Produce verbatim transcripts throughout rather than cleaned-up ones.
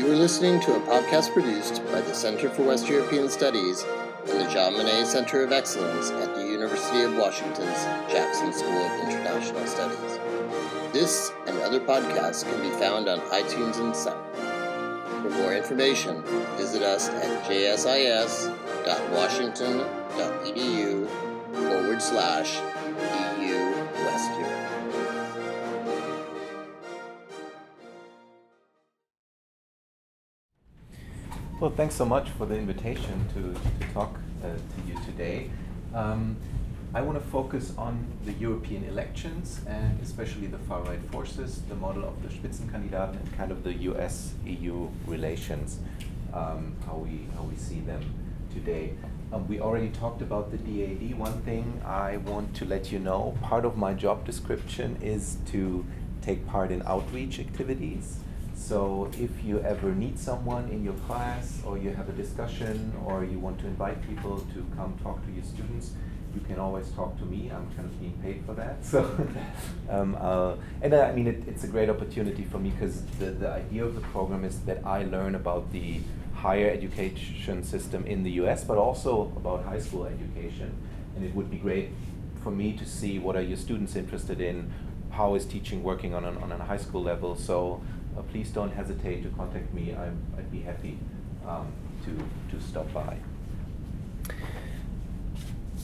You are listening to a podcast produced by the Center for West European Studies and the Jean Monnet Center of Excellence at the University of Washington's Jackson School of International Studies. This and other podcasts can be found on iTunes and SoundCloud. For more information, visit us at jsis.washington.edu forward slash EU West Europe. Well, thanks so much for the invitation to, to talk uh, to you today. Um, I want to focus on the European elections and especially the far-right forces, the model of the Spitzenkandidaten, and kind of the U S E U relations, um, how we how we see them today. Um, we already talked about the D A D. One thing I want to let you know, part of my job description is to take part in outreach activities. So if you ever need someone in your class, or you have a discussion, or you want to invite people to come talk to your students, you can always talk to me. I'm kind of being paid for that. So, um, uh, and I mean, it, it's a great opportunity for me because the, the idea of the program is that I learn about the higher education system in the U S, but also about high school education. And it would be great for me to see what are your students interested in, how is teaching working on an, on a high school level. So. Uh, please don't hesitate to contact me. I'm, I'd be happy um, to, to stop by.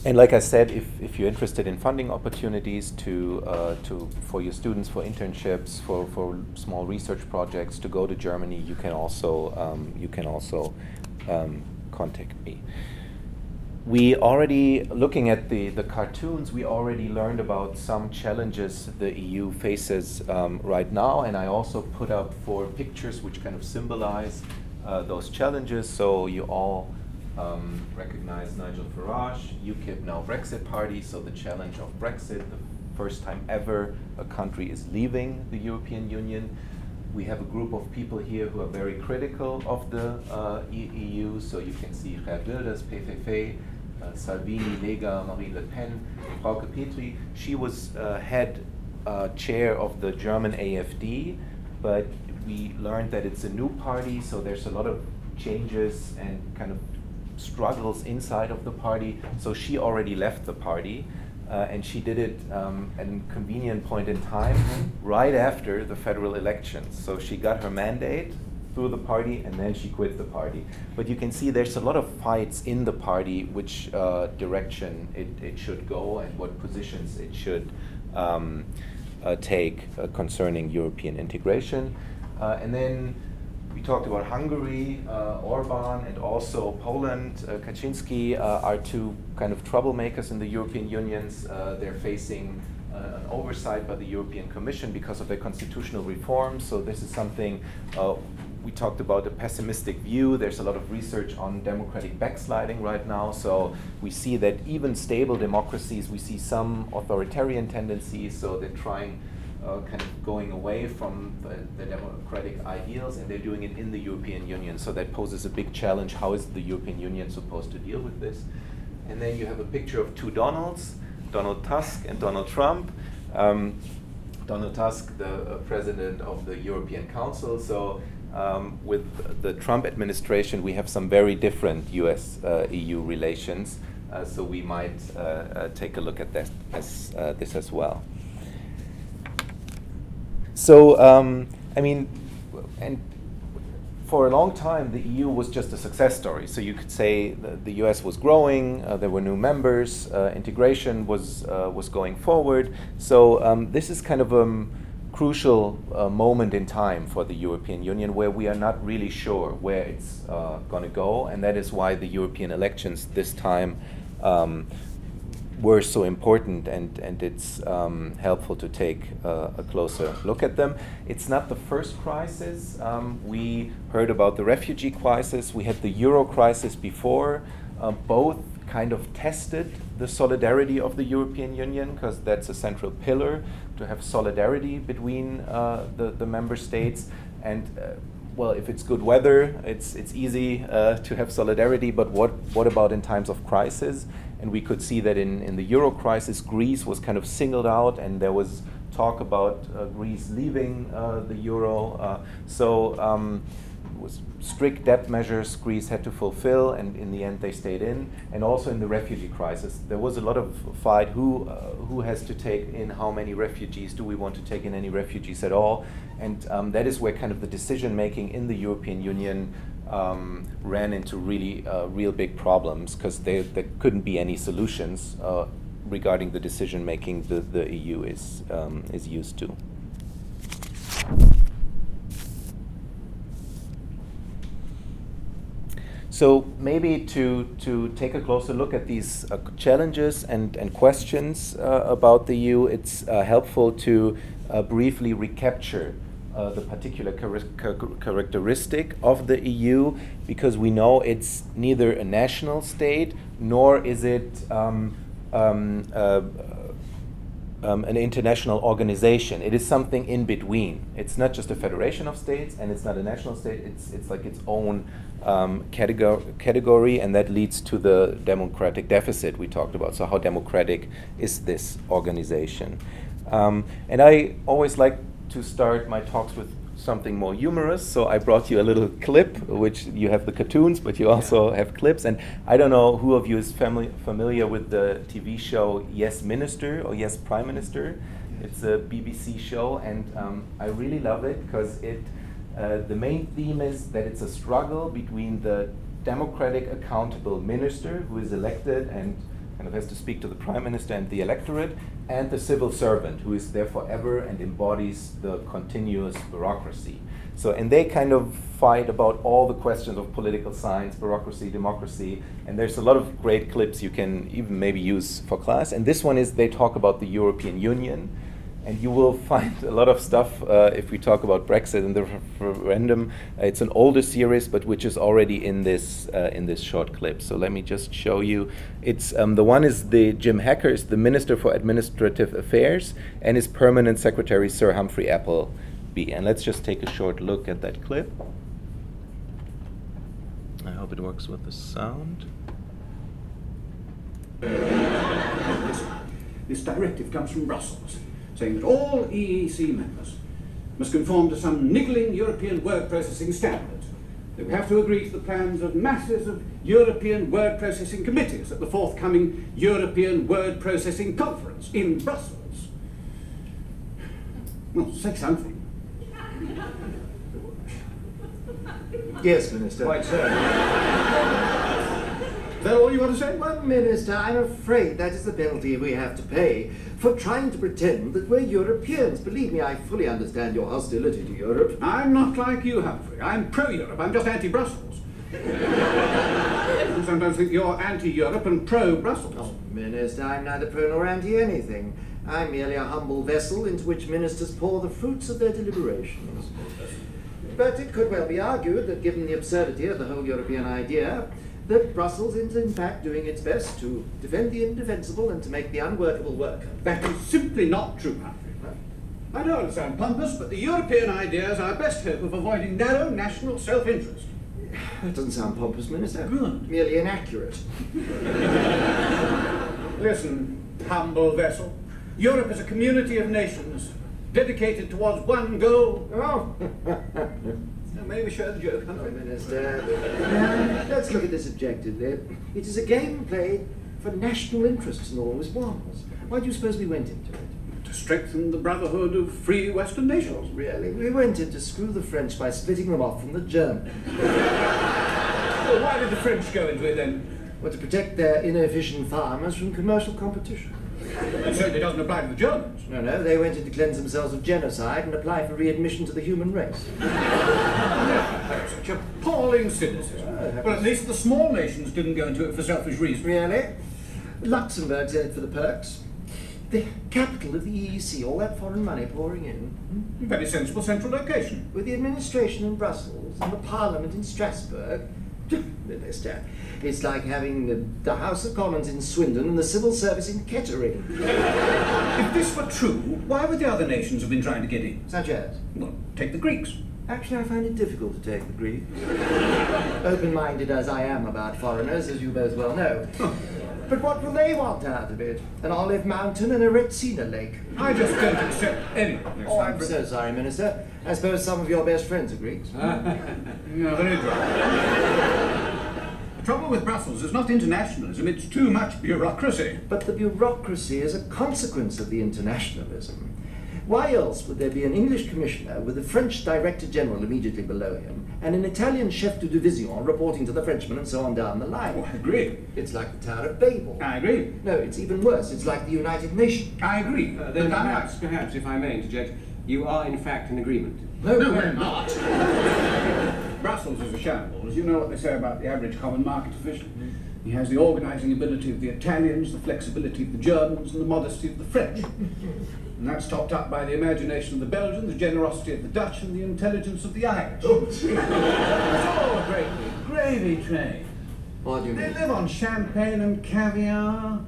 And like I said, if, if you're interested in funding opportunities to uh, to for your students, for internships, for, for small research projects, to go to Germany, you can also um, you can also um, contact me. We already, looking at the, the cartoons, we already learned about some challenges the E U faces um, right now, and I also put up four pictures which kind of symbolize uh, those challenges. So you all um, recognize Nigel Farage, U KIP, now Brexit Party, so the challenge of Brexit, the first time ever a country is leaving the European Union. We have a group of people here who are very critical of the uh, E U, so you can see Fidesz, P F F, Uh, Salvini, Lega, Marine Le Pen, Frauke Petry. She was uh, head uh, chair of the German A F D, but we learned that it's a new party, so there's a lot of changes and kind of struggles inside of the party. So she already left the party, uh, and she did it um, at a convenient point in time, right after the federal elections. So she got her mandate through the party, and then she quit the party. But you can see there's a lot of fights in the party, which uh, direction it, it should go and what positions it should um, uh, take uh, concerning European integration. Uh, and then we talked about Hungary, uh, Orbán, and also Poland. Uh, Kaczyński uh, are two kind of troublemakers in the European Union. Uh, they're facing an oversight by the European Commission because of their constitutional reforms. So this is something uh, we talked about, the pessimistic view. There's a lot of research on democratic backsliding right now. So we see that even stable democracies, we see some authoritarian tendencies. So they're trying, uh, kind of going away from the, the democratic ideals, and they're doing it in the European Union. So that poses a big challenge. How is the European Union supposed to deal with this? And then you have a picture of two Donalds, Donald Tusk and Donald Trump. Um, Donald Tusk, the uh, president of the European Council. So um, with the Trump administration, we have some very different U S E U uh, relations. Uh, so we might uh, uh, take a look at that as, uh, this as well. So, um, I mean, and for a long time, the E U was just a success story. So you could say the, the U S was growing, uh, there were new members, uh, integration was uh, was going forward. So um, this is kind of a um, crucial uh, moment in time for the European Union, where we are not really sure where it's uh, going to go, and that is why the European elections this time um, were so important, and, and it's um, helpful to take uh, a closer look at them. It's not the first crisis. Um, we heard about the refugee crisis. We had the euro crisis before. Uh, both kind of tested the solidarity of the European Union, because that's a central pillar, to have solidarity between uh, the, the member states. And uh, well, if it's good weather, it's, it's easy uh, to have solidarity, but what, what about in times of crisis? And we could see that in, in the euro crisis, Greece was kind of singled out, and there was talk about uh, Greece leaving uh, the euro. Uh, so um, was strict debt measures Greece had to fulfill, and in the end they stayed in. And also in the refugee crisis, there was a lot of fight, who, uh, who has to take in how many refugees, do we want to take in any refugees at all? And um, that is where kind of the decision making in the European Union um, ran into really uh, real big problems, because there couldn't be any solutions uh, regarding the decision making the, the E U is, um, is used to. So maybe to, to take a closer look at these uh, challenges and, and questions uh, about the E U, it's uh, helpful to uh, briefly recapture uh, the particular char char characteristic of the E U, because we know it's neither a national state nor is it um, um, uh, Um, an international organization. It is something in between. It's not just a federation of states, and it's not a national state. It's it's like its own um, categor category, and that leads to the democratic deficit we talked about. So how democratic is this organization? Um, and I always like to start my talks with something more humorous, so I brought you a little clip, which you have the cartoons, but you also have clips. And I don't know who of you is family, familiar with the T V show Yes Minister or Yes Prime Minister. It's a B B C show, and um, I really love it because it, uh, the main theme is that it's a struggle between the democratic accountable minister, who is elected and kind of has to speak to the Prime Minister and the electorate, and the civil servant, who is there forever and embodies the continuous bureaucracy. So, and they kind of fight about all the questions of political science, bureaucracy, democracy, and there's a lot of great clips you can even maybe use for class. And this one is, they talk about the European Union, and you will find a lot of stuff uh, if we talk about Brexit and the referendum. It's an older series, but which is already in this uh, in this short clip. So let me just show you. It's um, the one is the Jim Hacker is the Minister for Administrative Affairs, and his permanent secretary Sir Humphrey Appleby. And let's just take a short look at that clip. I hope it works with the sound. This directive comes from Brussels, saying that all E E C members must conform to some niggling European word processing standard, that we have to agree to the plans of masses of European word processing committees at the forthcoming European Word Processing Conference in Brussels. Well, say something. Yes, Minister. Quite so. Is that all you want to say? Well, Minister, I'm afraid that is the penalty we have to pay for trying to pretend that we're Europeans. Believe me, I fully understand your hostility to Europe. I'm not like you, Humphrey. I'm pro-Europe. I'm just anti-Brussels. I sometimes think you're anti-Europe and pro-Brussels. Oh, Minister, I'm neither pro nor anti-anything. I'm merely a humble vessel into which ministers pour the fruits of their deliberations. But it could well be argued that, given the absurdity of the whole European idea, that Brussels is in fact doing its best to defend the indefensible and to make the unworkable work. That is simply not true, Humphrey. I don't want to sound pompous, but the European idea is our best hope of avoiding narrow national self-interest. That doesn't sound pompous, Minister. Good. Merely inaccurate. Listen, humble vessel. Europe is a community of nations dedicated towards one goal. Oh. Maybe share the joke, Humphrey. No, Minister. uh, let's look at this objectively. It is a game played for national interests and always was. Why do you suppose we went into it? To strengthen the brotherhood of free Western nations. Really? We went in to screw the French by splitting them off from the Germans. Well, why did the French go into it then? Well, to protect their inefficient farmers from commercial competition. It certainly doesn't apply to the Germans. No, no, they went in to cleanse themselves of genocide and apply for readmission to the human race. That's such appalling cynicism. Uh, well, at least the small nations didn't go into it for selfish reasons. Really? Luxembourg's in it for the perks. The capital of the E E C, all that foreign money pouring in. Hmm? Very sensible central location. With the administration in Brussels and the parliament in Strasbourg. Minister, it's like having the, the House of Commons in Swindon and the civil service in Kettering. If this were true, why would the other nations have been trying to get in? Such as? Well, take the Greeks. Actually, I find it difficult to take the Greeks. Open-minded as I am about foreigners, as you both well know. Oh. But what will they want out of it? An olive mountain and a Retsina lake? I just don't accept any. Oh, I'm so sorry, Minister. I suppose some of your best friends are Greeks. No, very dry. The trouble with Brussels is not internationalism, it's too much bureaucracy. But the bureaucracy is a consequence of the internationalism. Why else would there be an English commissioner with a French director general immediately below him and an Italian chef de division reporting to the Frenchman and so on down the line? Oh, I agree. It's like the Tower of Babel. I agree. No, it's even worse. It's like the United Nations. I agree. Uh, then perhaps, I... perhaps, if I may interject, you are in fact in agreement. No, no we're not. Brussels is a shambles. You know what they say about the average common market official. He has the organising ability of the Italians, the flexibility of the Germans, and the modesty of the French. And that's topped up by the imagination of the Belgians, the generosity of the Dutch, and the intelligence of the Irish. It's all a great gravy train. What do you mean? They live on champagne and caviar,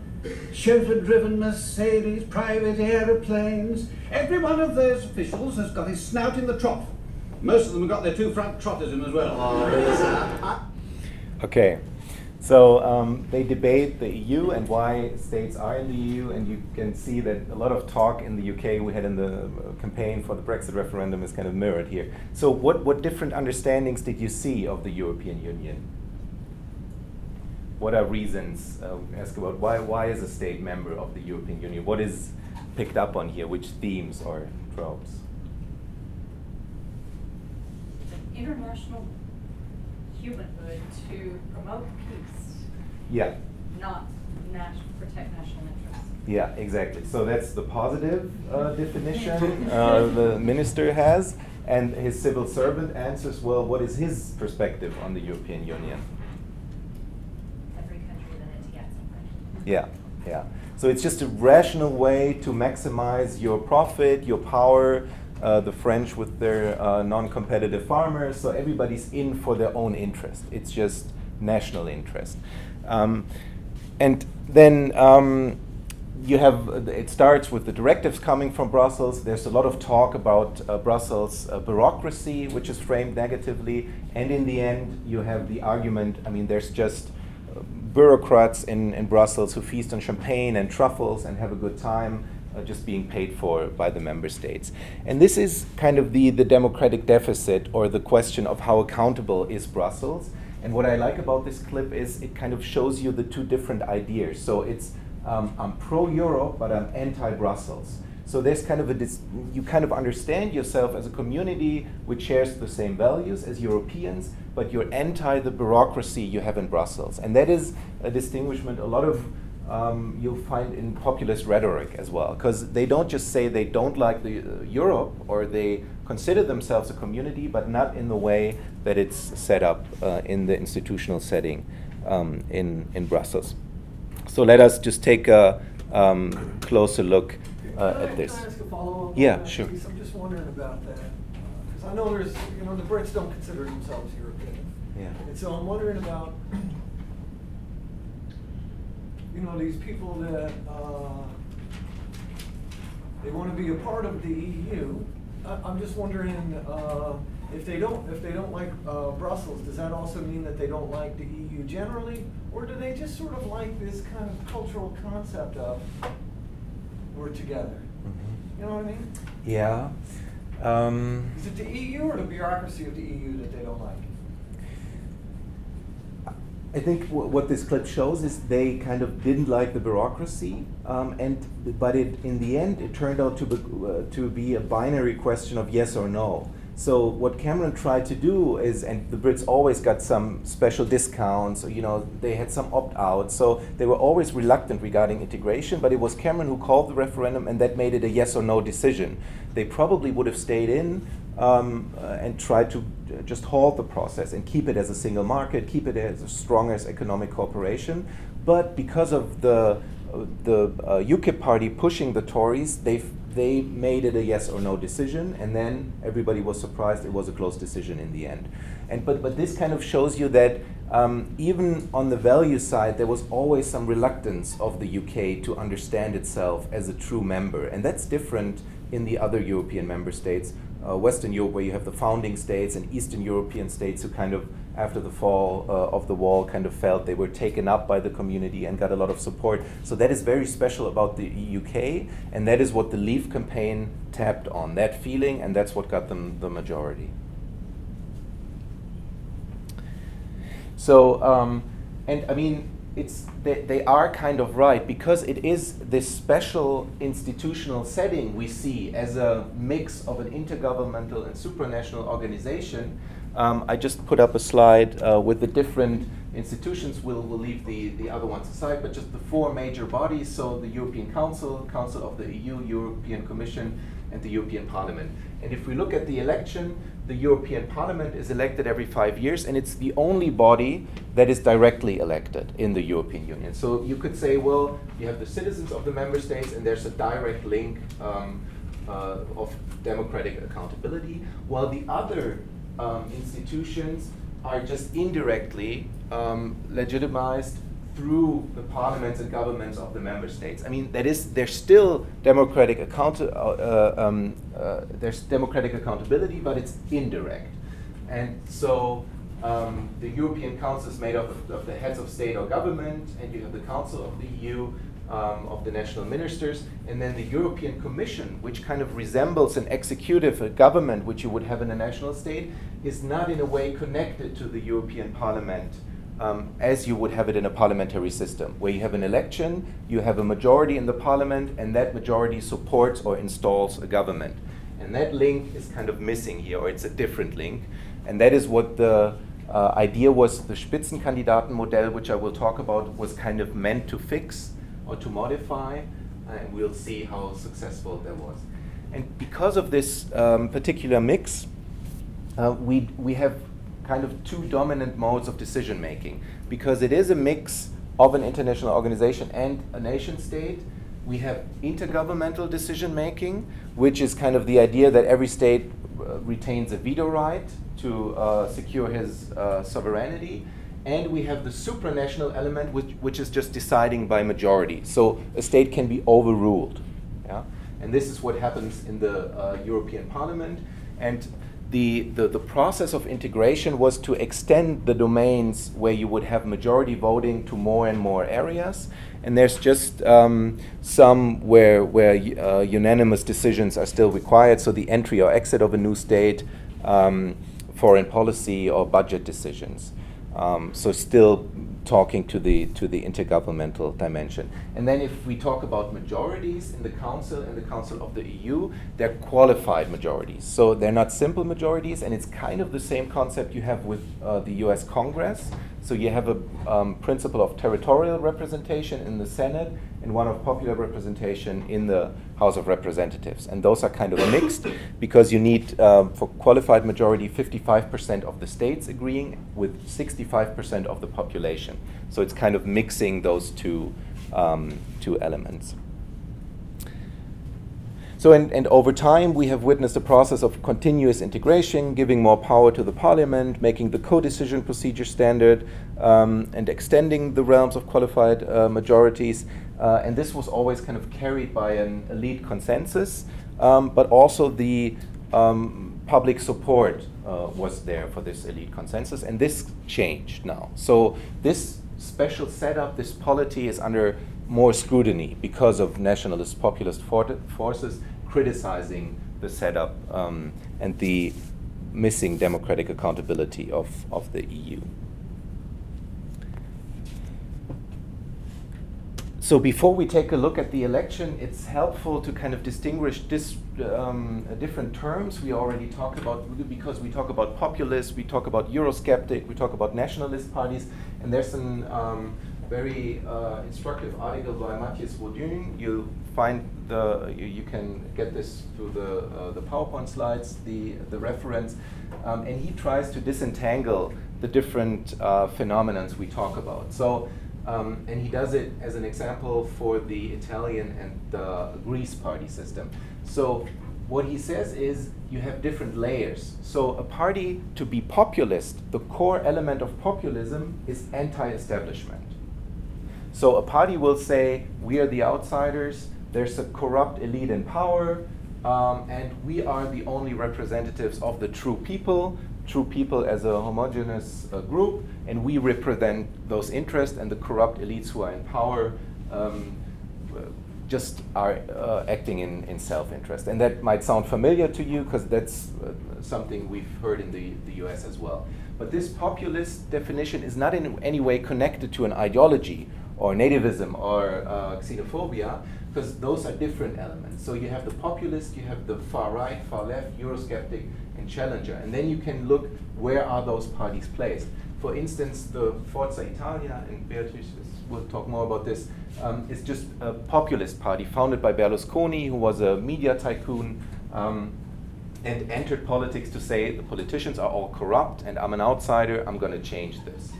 chauffeur-driven Mercedes, private aeroplanes. Every one of those officials has got his snout in the trough. Most of them have got their two front trotters in as well. Oh, okay. So um, they debate the E U and why states are in the E U, and you can see that a lot of talk in the U K we had in the campaign for the Brexit referendum is kind of mirrored here. So what, what different understandings did you see of the European Union? What are reasons, uh, ask about why, why is a state member of the European Union? What is picked up on here? Which themes or tropes? International humanhood to promote peace, yeah, not nat- protect national interests. Yeah, exactly. So that's the positive uh, definition uh, the minister has, and his civil servant answers, well, what is his perspective on the European Union? Every country that it gets in. Yeah, yeah. So it's just a rational way to maximize your profit, your power. Uh, the French with their uh, non-competitive farmers, so everybody's in for their own interest. It's just national interest. Um, and then um, you have, it starts with the directives coming from Brussels. There's a lot of talk about uh, Brussels uh, bureaucracy, which is framed negatively. And in the end, you have the argument, I mean, there's just uh, bureaucrats in, in Brussels who feast on champagne and truffles and have a good time, just being paid for by the member states. And this is kind of the, the democratic deficit, or the question of how accountable is Brussels. And what I like about this clip is it kind of shows you the two different ideas. So it's, um, I'm pro-Europe, but I'm anti-Brussels. So there's kind of a, dis- you kind of understand yourself as a community which shares the same values as Europeans, but you're anti the bureaucracy you have in Brussels. And that is a distinguishment a lot of Um, you'll find in populist rhetoric as well, because they don't just say they don't like the, uh, Europe, or they consider themselves a community, but not in the way that it's set up uh, in the institutional setting um, in, in Brussels. So let us just take a um, closer look uh, at this. Can I ask a follow-up? Yeah, sure. Piece? I'm just wondering about that, because uh, I know there's, you know, the Brits don't consider themselves European. Yeah. And so I'm wondering about... You know, these people that uh, they want to be a part of the E U. I- I'm just wondering uh, if they don't if they don't like uh, Brussels, does that also mean that they don't like the E U generally, or do they just sort of like this kind of cultural concept of we're together? Mm-hmm. You know what I mean? Yeah. Um, Is it the E U or the bureaucracy of the E U that they don't like? I think w- what this clip shows is they kind of didn't like the bureaucracy, um, and but it in the end it turned out to be, uh, to be a binary question of yes or no. So what Cameron tried to do is, and the Brits always got some special discounts, or, you know, they had some opt-out, so they were always reluctant regarding integration. But it was Cameron who called the referendum, and that made it a yes or no decision. They probably would have stayed in. Um, uh, and try to uh, just halt the process and keep it as a single market, keep it as the strongest economic cooperation. But because of the uh, the uh, UKIP party pushing the Tories, they they made it a yes or no decision, and then everybody was surprised it was a close decision in the end. And but but this kind of shows you that um, even on the value side, there was always some reluctance of the U K to understand itself as a true member, and that's different in the other European member states uh, Western Europe, where you have the founding states and Eastern European states who kind of, after the fall uh, of the wall, kind of felt they were taken up by the community and got a lot of support. So that is very special about the U K, and that is what the Leave campaign tapped on, that feeling, and that's what got them the majority. So, um, and I mean, it's they, they are kind of right, because it is this special institutional setting we see as a mix of an intergovernmental and supranational organization. Um, I just put up a slide uh, with the different institutions. We'll, we'll leave the, the other ones aside, but just the four major bodies, so the European Council, Council of the E U, European Commission, and the European Parliament. And if we look at the election, the European Parliament is elected every five years, and it's the only body that is directly elected in the European Union. So you could say, well, you have the citizens of the member states, and there's a direct link um, uh, of democratic accountability, while the other Um, institutions are just indirectly um, legitimized through the parliaments and governments of the member states. I mean, that is, there's still democratic account, uh, um, uh, there's democratic accountability, but it's indirect. And so um, the European Council is made up of, of the heads of state or government, and you have the Council of the E U, Um, of the national ministers, and then the European Commission, which kind of resembles an executive, a government which you would have in a national state, is not in a way connected to the European Parliament um, as you would have it in a parliamentary system, where you have an election, you have a majority in the parliament, and that majority supports or installs a government. And that link is kind of missing here, or it's a different link. And that is what the uh, idea was, the Spitzenkandidaten model, which I will talk about, was kind of meant to fix or to modify, and we'll see how successful that was. And because of this um, particular mix, uh, we, we have kind of two dominant modes of decision making. Because it is a mix of an international organization and a nation state, we have intergovernmental decision making, which is kind of the idea that every state uh, retains a veto right to uh, secure his uh, sovereignty. And we have the supranational element, which, which is just deciding by majority. So a state can be overruled. Yeah? And this is what happens in the uh, European Parliament. And the, the, the process of integration was to extend the domains where you would have majority voting to more and more areas. And there's just um, some where, where uh, unanimous decisions are still required. So the entry or exit of a new state, um, foreign policy or budget decisions. Um, so still talking to the to the intergovernmental dimension. And then if we talk about majorities in the Council and the Council of the E U, they're qualified majorities. So they're not simple majorities, and it's kind of the same concept you have with uh, the U S Congress. So you have a um, principle of territorial representation in the Senate and one of popular representation in the House of Representatives. And those are kind of mixed, because you need, um, for qualified majority, fifty-five percent of the states agreeing with sixty-five percent of the population. So it's kind of mixing those two, um, two elements. So, and, and over time, we have witnessed a process of continuous integration, giving more power to the parliament, making the co-decision procedure standard, um, and extending the realms of qualified uh, majorities. Uh, and this was always kind of carried by an elite consensus, um, but also the um, public support uh, was there for this elite consensus. And this changed now. So this special setup, this polity, is under more scrutiny because of nationalist populist for forces criticizing the setup um, and the missing democratic accountability of, of the E U. So before we take a look at the election, it's helpful to kind of distinguish dis, um, different terms. We already talked about, because we talk about populist, we talk about Eurosceptic, we talk about nationalist parties, and there's an um, very uh, instructive article by Matthias Wodun. You'll find the you, you can get this through the uh, the PowerPoint slides, the the reference, um, and he tries to disentangle the different uh, phenomenons we talk about. So, um, and he does it as an example for the Italian and the Greece party system. So, what he says is you have different layers. So a party, to be populist, the core element of populism is anti-establishment. So a party will say, we are the outsiders, there's a corrupt elite in power, Um, and we are the only representatives of the true people, true people as a homogeneous uh, group, and we represent those interests, and the corrupt elites who are in power um, just are uh, acting in, in self-interest. And that might sound familiar to you, because that's uh, something we've heard in the, the U S as well. But this populist definition is not in any way connected to an ideology or nativism or uh, xenophobia, because those are different elements. So you have the populist, you have the far right, far left, Eurosceptic, and challenger. And then you can look where are those parties placed. For instance, the Forza Italia, and Beatrice will talk more about this, um, is just a populist party founded by Berlusconi, who was a media tycoon, um, and entered politics to say the politicians are all corrupt and I'm an outsider, I'm going to change this.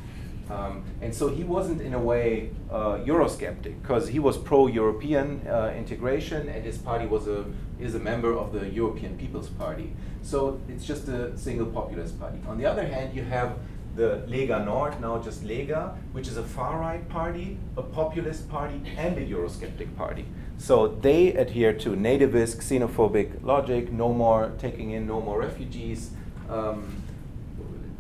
Um, and so he wasn't in a way uh, Eurosceptic, because he was pro-European uh, integration, and his party was a, is a member of the European People's Party. So it's just a single populist party. On the other hand, you have the Lega Nord, now just Lega, which is a far-right party, a populist party, and a Eurosceptic party. So they adhere to nativist, xenophobic logic, no more taking in, no more refugees, um,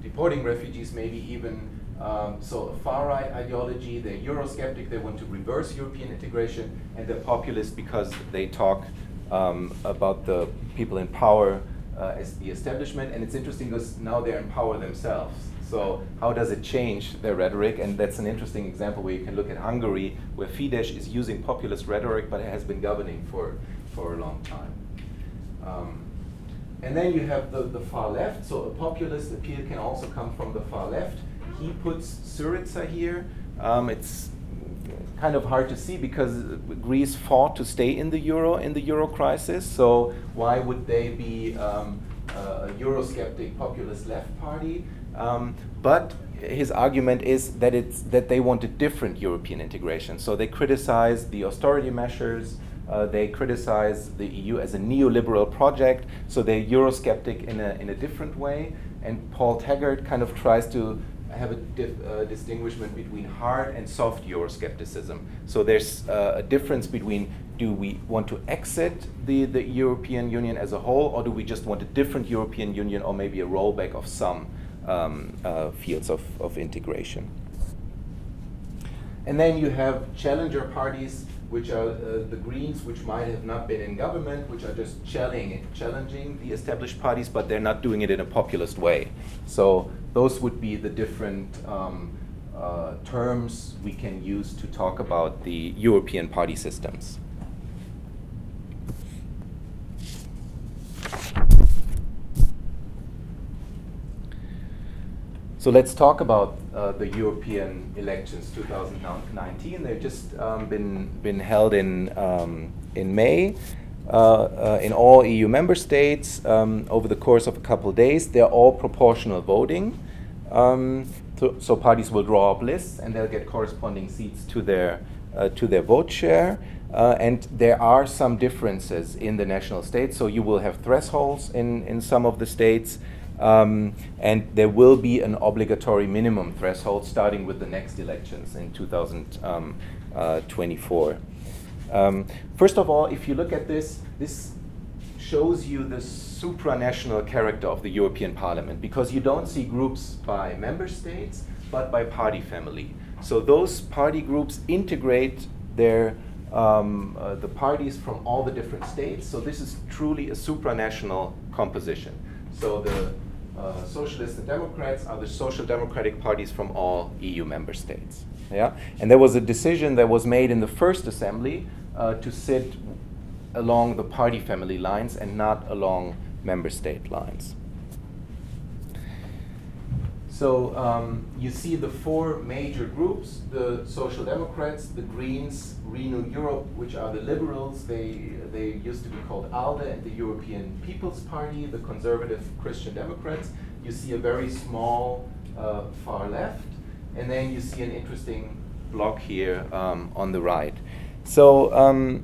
deporting refugees maybe even. Um, so a far-right ideology, they're Eurosceptic, they want to reverse European integration, and they're populist because they talk um, about the people in power uh, as the establishment. And it's interesting because now they're in power themselves. So how does it change their rhetoric? And that's an interesting example where you can look at Hungary, where Fidesz is using populist rhetoric, but it has been governing for, for a long time. Um, and then you have the, the far left. So a populist appeal can also come from the far left. He puts Syriza here. Um, it's kind of hard to see because Greece fought to stay in the euro in the euro crisis. So why would they be um, a Eurosceptic populist left party? Um, but his argument is that it's that they wanted different European integration. So they criticize the austerity measures. Uh, they criticize the E U as a neoliberal project. So they're Eurosceptic in a in a different way. And Paul Taggart kind of tries to have a dif- uh, distinguishment between hard and soft Euroscepticism. So there's uh, a difference between do we want to exit the, the European Union as a whole, or do we just want a different European Union, or maybe a rollback of some um, uh, fields of, of integration. And then you have challenger parties, which are uh, the Greens, which might have not been in government, which are just challenging, challenging the established parties, but they're not doing it in a populist way. So those would be the different um, uh, terms we can use to talk about the European party systems. So let's talk about uh, the European elections two thousand nineteen. They've just um, been been held in um, in May uh, uh, in all E U member states um, over the course of a couple of days. They're all proportional voting, um, th- so parties will draw up lists and they'll get corresponding seats to their uh, to their vote share. Uh, and there are some differences in the national states. So you will have thresholds in in some of the states. Um, and there will be an obligatory minimum threshold starting with the next elections in two thousand twenty-four. Um, first of all, if you look at this, this shows you the supranational character of the European Parliament, because you don't see groups by member states, but by party family. So those party groups integrate their um, uh, the parties from all the different states. So this is truly a supranational composition. So the Uh, Socialists and Democrats are the social democratic parties from all E U member states. Yeah, and there was a decision that was made in the first assembly uh, to sit along the party family lines and not along member state lines. So um, you see the four major groups: the Social Democrats, the Greens, Renew Europe, which are the Liberals. They they used to be called ALDE, and the European People's Party, the Conservative Christian Democrats. You see a very small uh, far left, and then you see an interesting block here um, on the right. So um,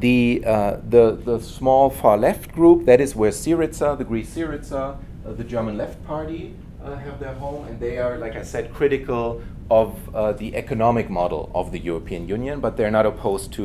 the uh, the the small far left group, that is where Syriza, the Greek Syriza, uh, the German Left Party. Uh, have their home, and they are, like I said, critical of uh, the economic model of the European Union, but they're not opposed to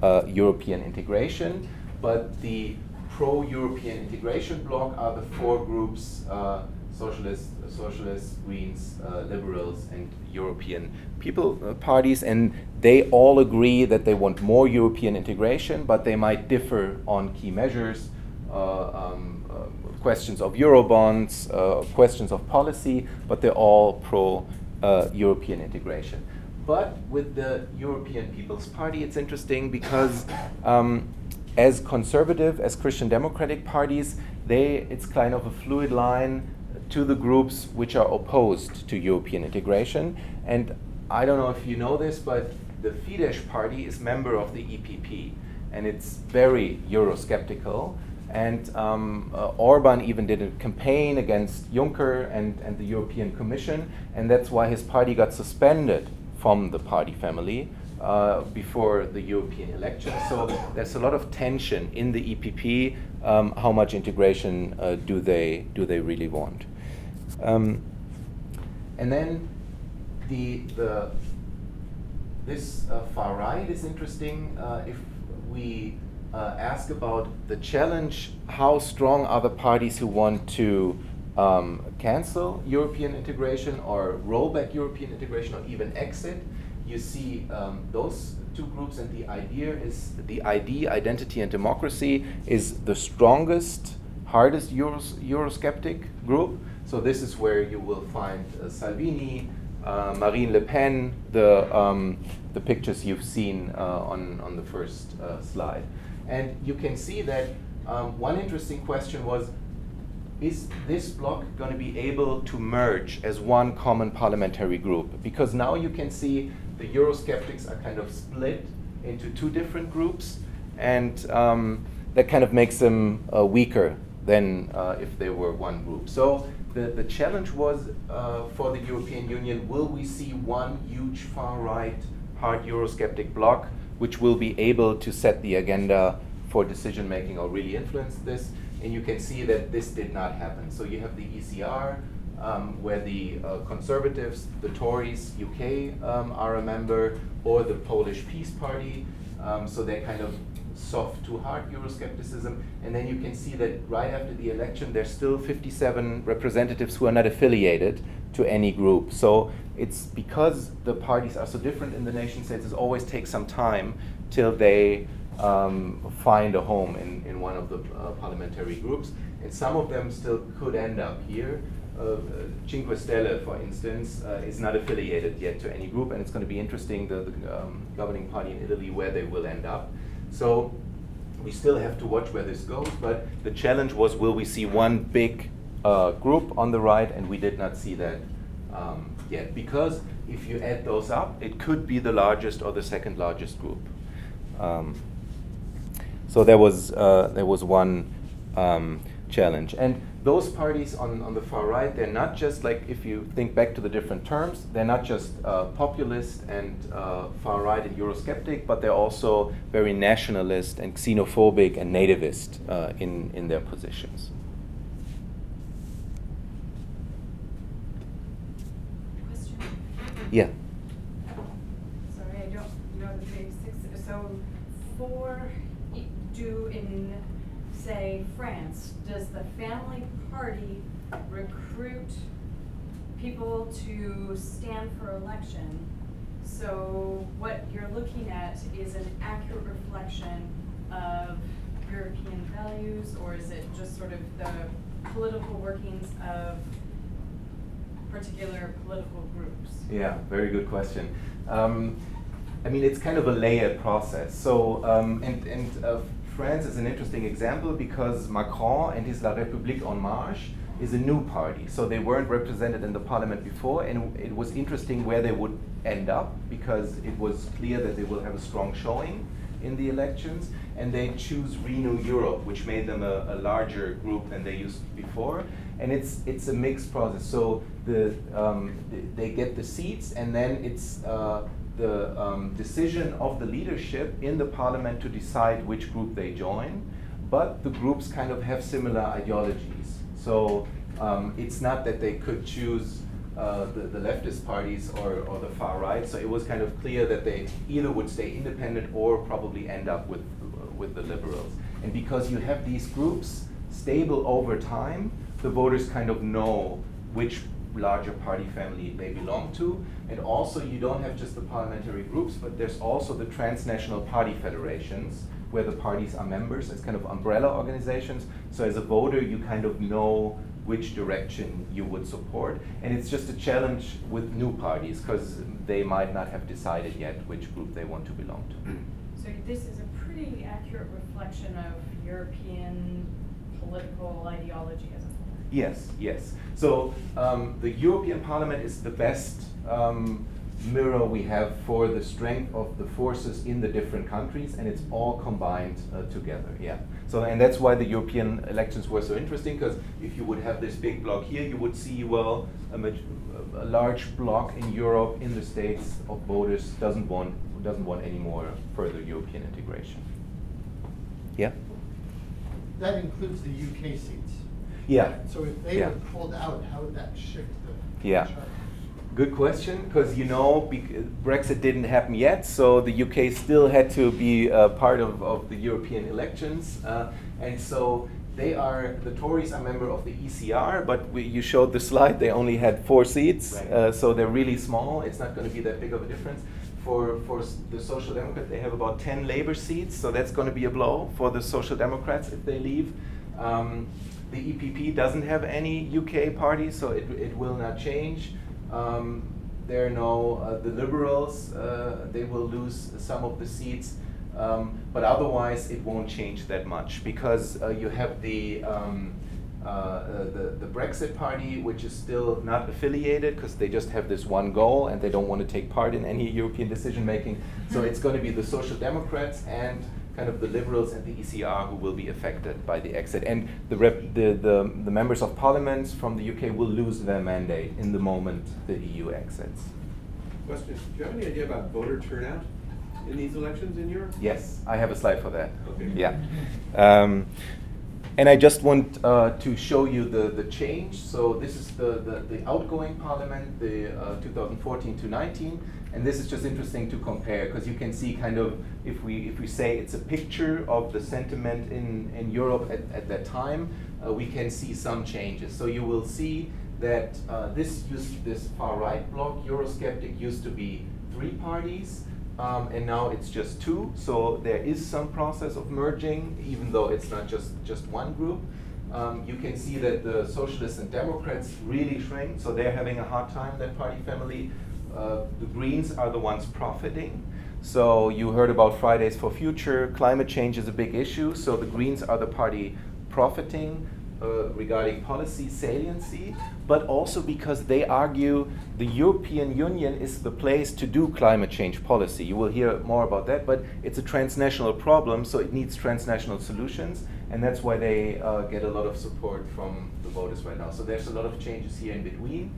uh, European integration. but the pro-European integration bloc are the four groups, uh, Socialists, Socialists, Greens, uh, Liberals, and European People uh, parties, and they all agree that they want more European integration, but they might differ on key measures, uh, um, uh, questions of Eurobonds, uh, questions of policy, but they're all pro-European uh, integration. But with the European People's Party, it's interesting because um, as conservative, as Christian democratic parties, they it's kind of a fluid line to the groups which are opposed to European integration. And I don't know if you know this, but the Fidesz party is member of the E P P, and it's very Eurosceptical. And um, uh, Orbán even did a campaign against Juncker and, and the European Commission, and that's why his party got suspended from the party family uh, before the European election. So there's a lot of tension in the E P P, um, how much integration uh, do they do they really want? Um, and then the the this uh, far right is interesting. Uh, if we uh, ask about the challenge, how strong are the parties who want to um, cancel European integration or roll back European integration or even exit? You see um, those two groups, and the idea is the I D, Identity and Democracy, is the strongest, hardest Euros, Eurosceptic group. So this is where you will find uh, Salvini, uh, Marine Le Pen, the um, the pictures you've seen uh, on on the first uh, slide, and you can see that um, one interesting question was: is this bloc going to be able to merge as one common parliamentary group? Because now you can see the Eurosceptics are kind of split into two different groups, and um, that kind of makes them uh, weaker than uh, if they were one group. So the, the challenge was uh, for the European Union, will we see one huge far-right, hard Eurosceptic bloc, which will be able to set the agenda for decision-making or really influence this? And you can see that this did not happen. So you have the E C R, um, where the uh, Conservatives, the Tories, U K um, are a member, or the Polish Peace Party, um, so they're kind of soft to hard Euroscepticism, and then you can see that right after the election there's still fifty-seven representatives who are not affiliated to any group. So it's because the parties are so different in the nation states, it always takes some time till they um, find a home in, in one of the uh, parliamentary groups, and some of them still could end up here. Uh, Cinque Stelle, for instance, uh, is not affiliated yet to any group, and it's going to be interesting, the, the um, governing party in Italy, where they will end up. So we still have to watch where this goes, but the challenge was, will we see one big uh, group on the right? And we did not see that um, yet, because if you add those up, it could be the largest or the second largest group. Um, so there was, uh, there was one um, challenge. And those parties on, on the far right, they're not just like, if you think back to the different terms, they're not just uh, populist and uh, far right and Eurosceptic, but they're also very nationalist and xenophobic and nativist uh, in, in their positions. Question? Yeah. Sorry, I don't know the page six. So for, do in, say, France, does the family party recruit people to stand for election? So what you're looking at is an accurate reflection of European values, or is it just sort of the political workings of particular political groups? Yeah, very good question. Um, I mean, it's kind of a layered process. So, um, and, and uh, France is an interesting example because Macron and his La République En Marche is a new party. So they weren't represented in the parliament before, and it was interesting where they would end up because it was clear that they will have a strong showing in the elections, and they choose Renew Europe, which made them a, a larger group than they used before. And it's it's a mixed process. So the um, they get the seats, and then it's uh, the um, decision of the leadership in the parliament to decide which group they join, but the groups kind of have similar ideologies. So um, it's not that they could choose uh, the, the leftist parties or, or the far right, so it was kind of clear that they either would stay independent or probably end up with, with the liberals. And because you have these groups stable over time, the voters kind of know which larger party family they belong to. And also you don't have just the parliamentary groups, but there's also the transnational party federations where the parties are members as kind of umbrella organizations. So as a voter, you kind of know which direction you would support. And it's just a challenge with new parties because they might not have decided yet which group they want to belong to. So this is a pretty accurate reflection of European political ideology as a whole. Yes, yes. So um, the European Parliament is the best um, mirror we have for the strength of the forces in the different countries, and it's all combined uh, together. Yeah. So and that's why the European elections were so interesting, because if you would have this big bloc here, you would see, well, a, a large bloc in Europe, in the States of voters doesn't want doesn't want any more further European integration. Yeah. That includes the U K seats. Yeah. So if they yeah. were pulled out, how would that shift the yeah. chart? Good question, because you know bec Brexit didn't happen yet, so the U K still had to be uh, part of, of the European elections, uh, and so they are the Tories are a member of the E C R, but we, you showed the slide; they only had four seats, right. uh, so they're really small. It's not going to be that big of a difference. For for the Social Democrats, they have about ten Labour seats, so that's going to be a blow for the Social Democrats if they leave. Um, the E P P doesn't have any U K party, so it it will not change. Um, there are no, uh, the Liberals, uh, they will lose some of the seats, um, but otherwise it won't change that much because uh, you have the, um, uh, the, the Brexit Party, which is still not affiliated because they just have this one goal and they don't want to take part in any European decision making. So it's going to be the Social Democrats and kind of the Liberals and the E C R who will be affected by the exit. And the, rep, the, the, the members of parliament from the U K will lose their mandate in the moment the E U exits. Question, do you have any idea about voter turnout in these elections in Europe? Yes, I have a slide for that. Okay. Yeah. Um, and I just want uh, to show you the, the change. So this is the, the, the outgoing parliament, the uh, two thousand fourteen to nineteen. And this is just interesting to compare because you can see kind of if we if we say it's a picture of the sentiment in, in Europe at, at that time, uh, we can see some changes. So you will see that uh, this used, this far right bloc, Eurosceptic, used to be three parties, um, and now it's just two. So there is some process of merging, even though it's not just, just one group. Um, you can see that the Socialists and Democrats really shrink, so they're having a hard time, that party family. Uh, the Greens are the ones profiting. So you heard about Fridays for Future. Climate change is a big issue. So the Greens are the party profiting uh, regarding policy saliency, but also because they argue the European Union is the place to do climate change policy. You will hear more about that, but it's a transnational problem, so it needs transnational solutions. And that's why they uh, get a lot of support from the voters right now. So there's a lot of changes here in between.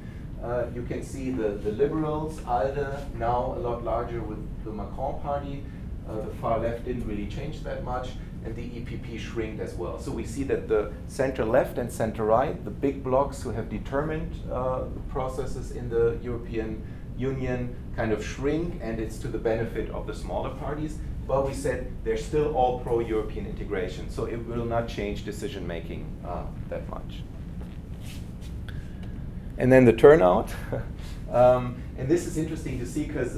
Uh, you can see the, the Liberals, ALDE, now a lot larger with the Macron party. Uh, the far left didn't really change that much, and the E P P shrinked as well. So we see that the center left and center right, the big blocs who have determined uh, processes in the European Union, kind of shrink, and it's to the benefit of the smaller parties. But we said they're still all pro-European integration, so it will not change decision making uh, that much. And then the turnout. um, and this is interesting to see because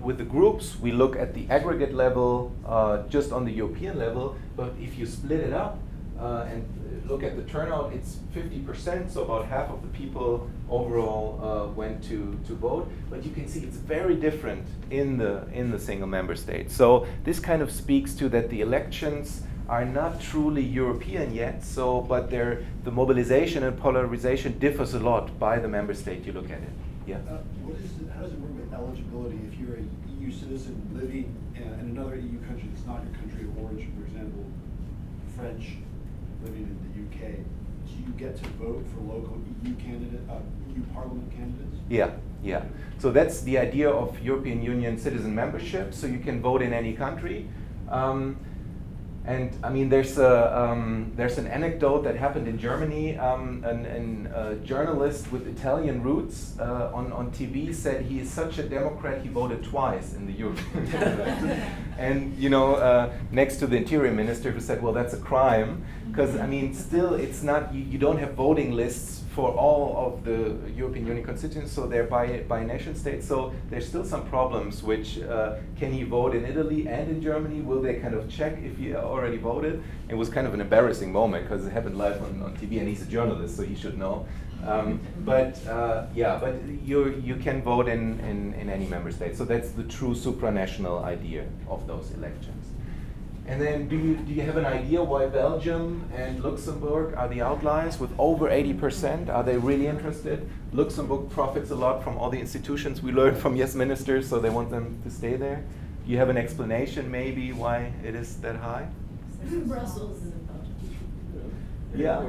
with the groups, we look at the aggregate level uh, just on the European level. But if you split it up uh, and look at the turnout, it's fifty percent. So about half of the people overall uh, went to, to vote. But you can see it's very different in the, in the single member state. So this kind of speaks to that the elections are not truly European yet, so but the mobilization and polarization differs a lot by the member state you look at it. Yeah. Uh, what is the, how does it work with eligibility if you're an E U citizen living in another E U country that's not your country of origin, for example, French living in the U K? Do you get to vote for local E U candidate, uh, E U Parliament candidates? Yeah. Yeah. So that's the idea of European Union citizen membership. So you can vote in any country. Um, And I mean, there's a um, there's an anecdote that happened in Germany. Um, an, an uh, journalist with Italian roots uh, on on T V said he is such a Democrat he voted twice in the European Parliament. And you know, uh, next to the Interior Minister who said, well, that's a crime, because I mean, still it's not you, you don't have voting lists for all of the European Union constituents, so they're by by nation states. So there's still some problems. Which uh, can he vote in Italy and in Germany? Will they kind of check if he or already voted? It was kind of an embarrassing moment because it happened live on, on T V, and he's a journalist, so he should know. Um, but uh, yeah, but you you can vote in, in, in any member state. So that's the true supranational idea of those elections. And then do you, do you have an idea why Belgium and Luxembourg are the outliers with over eighty percent? Are they really interested? Luxembourg profits a lot from all the institutions we learned from Yes Minister, so they want them to stay there. Do you have an explanation maybe why it is that high? Brussels is about it. Yeah.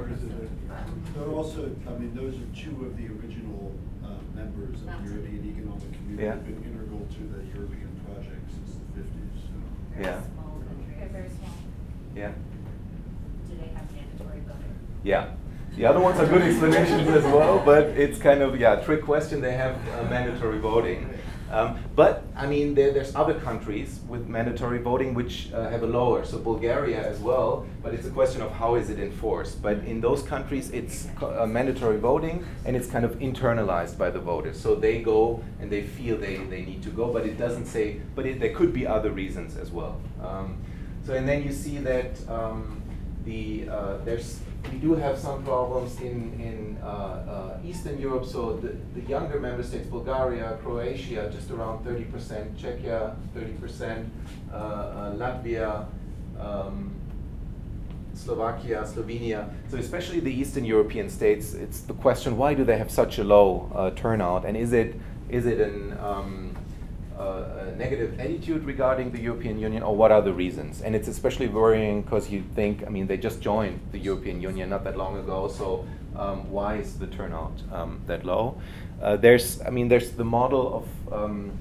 There are also, I mean, those are two of the original uh, members of the European Economic Community yeah. that have been integral to the European project since the fifties. So. Yeah. Small country, very small. Yeah. Do they have mandatory voting? Yeah. The other ones are good explanations as well, but it's kind of, yeah, trick question. They have uh, mandatory voting. Um, but, I mean, there, there's other countries with mandatory voting which uh, have a lower, so Bulgaria as well, but it's a question of how is it enforced. But in those countries, it's co- uh, mandatory voting, and it's kind of internalized by the voters. So they go and they feel they, they need to go, but it doesn't say, but it, there could be other reasons as well. Um, so, and then you see that um, the uh, there's... We do have some problems in, in uh, uh, Eastern Europe, so the, the younger member states, Bulgaria, Croatia, just around thirty percent, Czechia, thirty percent, uh, uh, Latvia, um, Slovakia, Slovenia. So especially the Eastern European states, it's the question, why do they have such a low uh, turnout, and is it is it an... Um, a negative attitude regarding the European Union, or what are the reasons? And it's especially worrying because you think, I mean, they just joined the European Union not that long ago, so um, why is the turnout um, that low? Uh, there's, I mean, there's the model of um,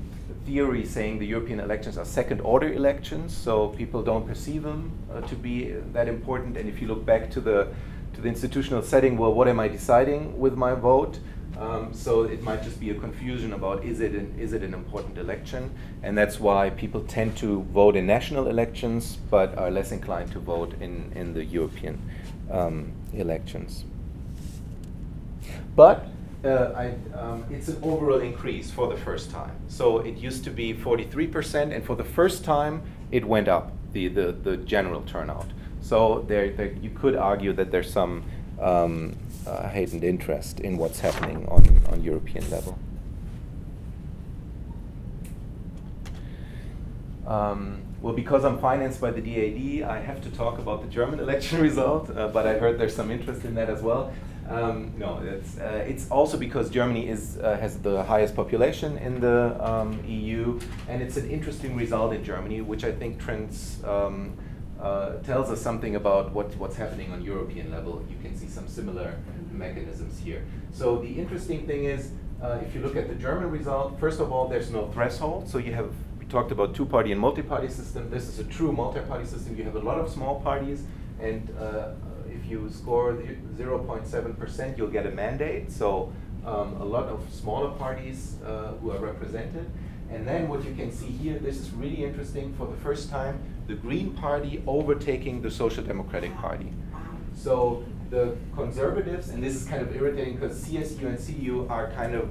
theory saying the European elections are second-order elections, so people don't perceive them uh, to be that important. And if you look back to the to the institutional setting, well, what am I deciding with my vote? Um, so it might just be a confusion about is it an, is it an important election, and that's why people tend to vote in national elections but are less inclined to vote in, in the European um, elections. But uh, I, um, it's an overall increase for the first time. So it used to be forty-three percent, and for the first time it went up, the, the, the general turnout. So there, there you could argue that there's some um, Uh, heightened interest in what's happening on, on European level. Um, well, because I'm financed by the D A D, I have to talk about the German election result, uh, but I heard there's some interest in that as well. Um, no, it's, uh, it's also because Germany is, uh, has the highest population in the um, E U, and it's an interesting result in Germany, which I think trends um, Uh, tells us something about what, what's happening on European level. You can see some similar mechanisms here. So the interesting thing is, uh, if you look at the German result, first of all, there's no threshold. So you have, we talked about two-party and multi-party system. This is a true multi-party system. You have a lot of small parties, and uh, if you score zero point seven percent, you'll get a mandate. So um, a lot of smaller parties uh, who are represented. And then what you can see here, this is really interesting, for the first time, the Green Party overtaking the Social Democratic Party. So the Conservatives, and this is kind of irritating because C S U and C D U are kind of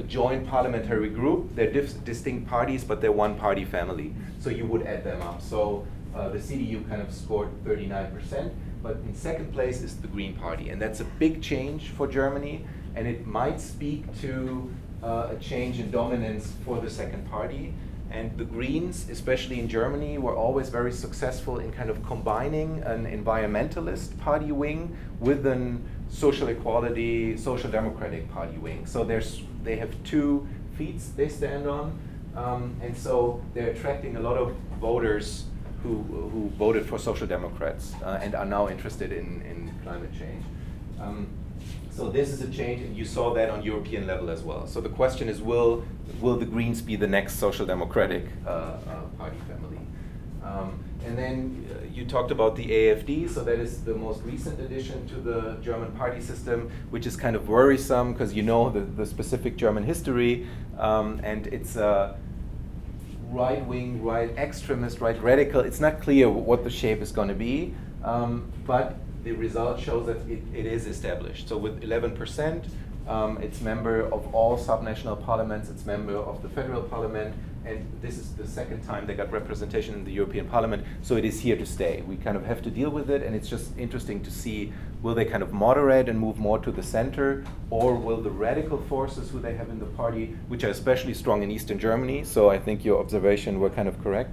a joint parliamentary group. They're dif- distinct parties, but they're one party family. So you would add them up. So uh, the C D U kind of scored thirty-nine percent, but in second place is the Green Party. And that's a big change for Germany, and it might speak to Uh, a change in dominance for the second party. And the Greens, especially in Germany, were always very successful in kind of combining an environmentalist party wing with an social equality, social democratic party wing. So there's, they have two feet they stand on, um, and so they're attracting a lot of voters who, who voted for social democrats uh, and are now interested in, in climate change. Um, So this is a change, and you saw that on European level as well. So the question is, will will the Greens be the next social democratic uh, uh, party family? Um, And then uh, you talked about the A F D, so that is the most recent addition to the German party system, which is kind of worrisome because you know the, the specific German history, um, and it's a right-wing, right-extremist, right-radical. It's not clear what the shape is going to be, um, but the result shows that it, it is established. So with eleven percent, um, it's member of all subnational parliaments, it's member of the federal parliament, and this is the second time they got representation in the European Parliament, so it is here to stay. We kind of have to deal with it, and it's just interesting to see, will they kind of moderate and move more to the center, or will the radical forces who they have in the party, which are especially strong in Eastern Germany, so I think your observation were kind of correct,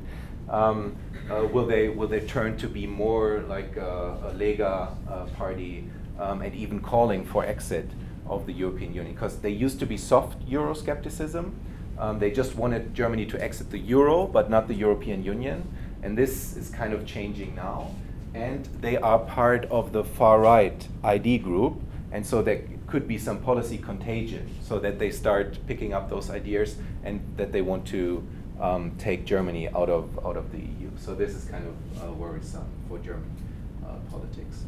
um, uh, will they will they turn to be more like a, a Lega uh, party, um, and even calling for exit of the European Union, because they used to be soft Euroscepticism. Um, they just wanted Germany to exit the euro, but not the European Union. And this is kind of changing now. And they are part of the far-right I D group. And so there could be some policy contagion so that they start picking up those ideas and that they want to um, take Germany out of, out of the E U. So this is kind of uh, worrisome for German uh, politics.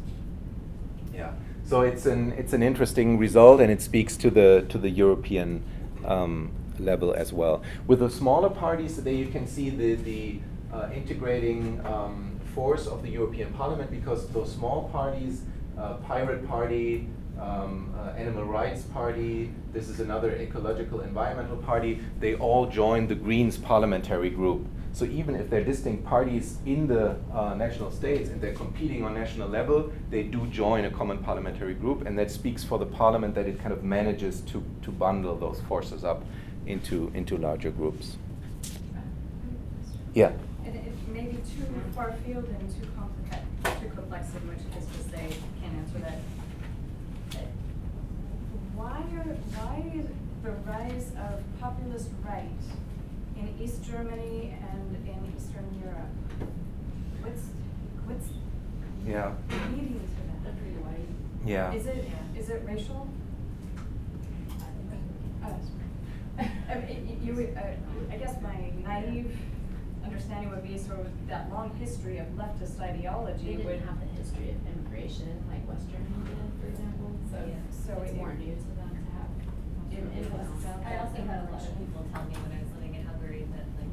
Yeah. So it's an, it's an interesting result, and it speaks to the, to the European um, level as well. With the smaller parties, there you can see the, the uh, integrating um, force of the European Parliament, because those small parties, uh, Pirate Party, um, uh, Animal Rights Party, this is another ecological environmental party, they all join the Greens parliamentary group. So even if they're distinct parties in the uh, national states and they're competing on national level, they do join a common parliamentary group, and that speaks for the parliament that it kind of manages to, to bundle those forces up into into larger groups. Yeah. And it may be too far field and too complicated, too complex, in which case we'll say can't answer that. Why are why the rise of populist right in East Germany and in Eastern Europe? What's what's yeah. leading to that? Yeah. Is it is it racial? Uh, I mean, you, you, uh, I guess my naive understanding would be sort of that long history of leftist ideology. We would have the history of immigration, like Western India, for example. So, yeah. so it's more new to them to have. In, in I also had a lot of people tell me when I was living in Hungary that like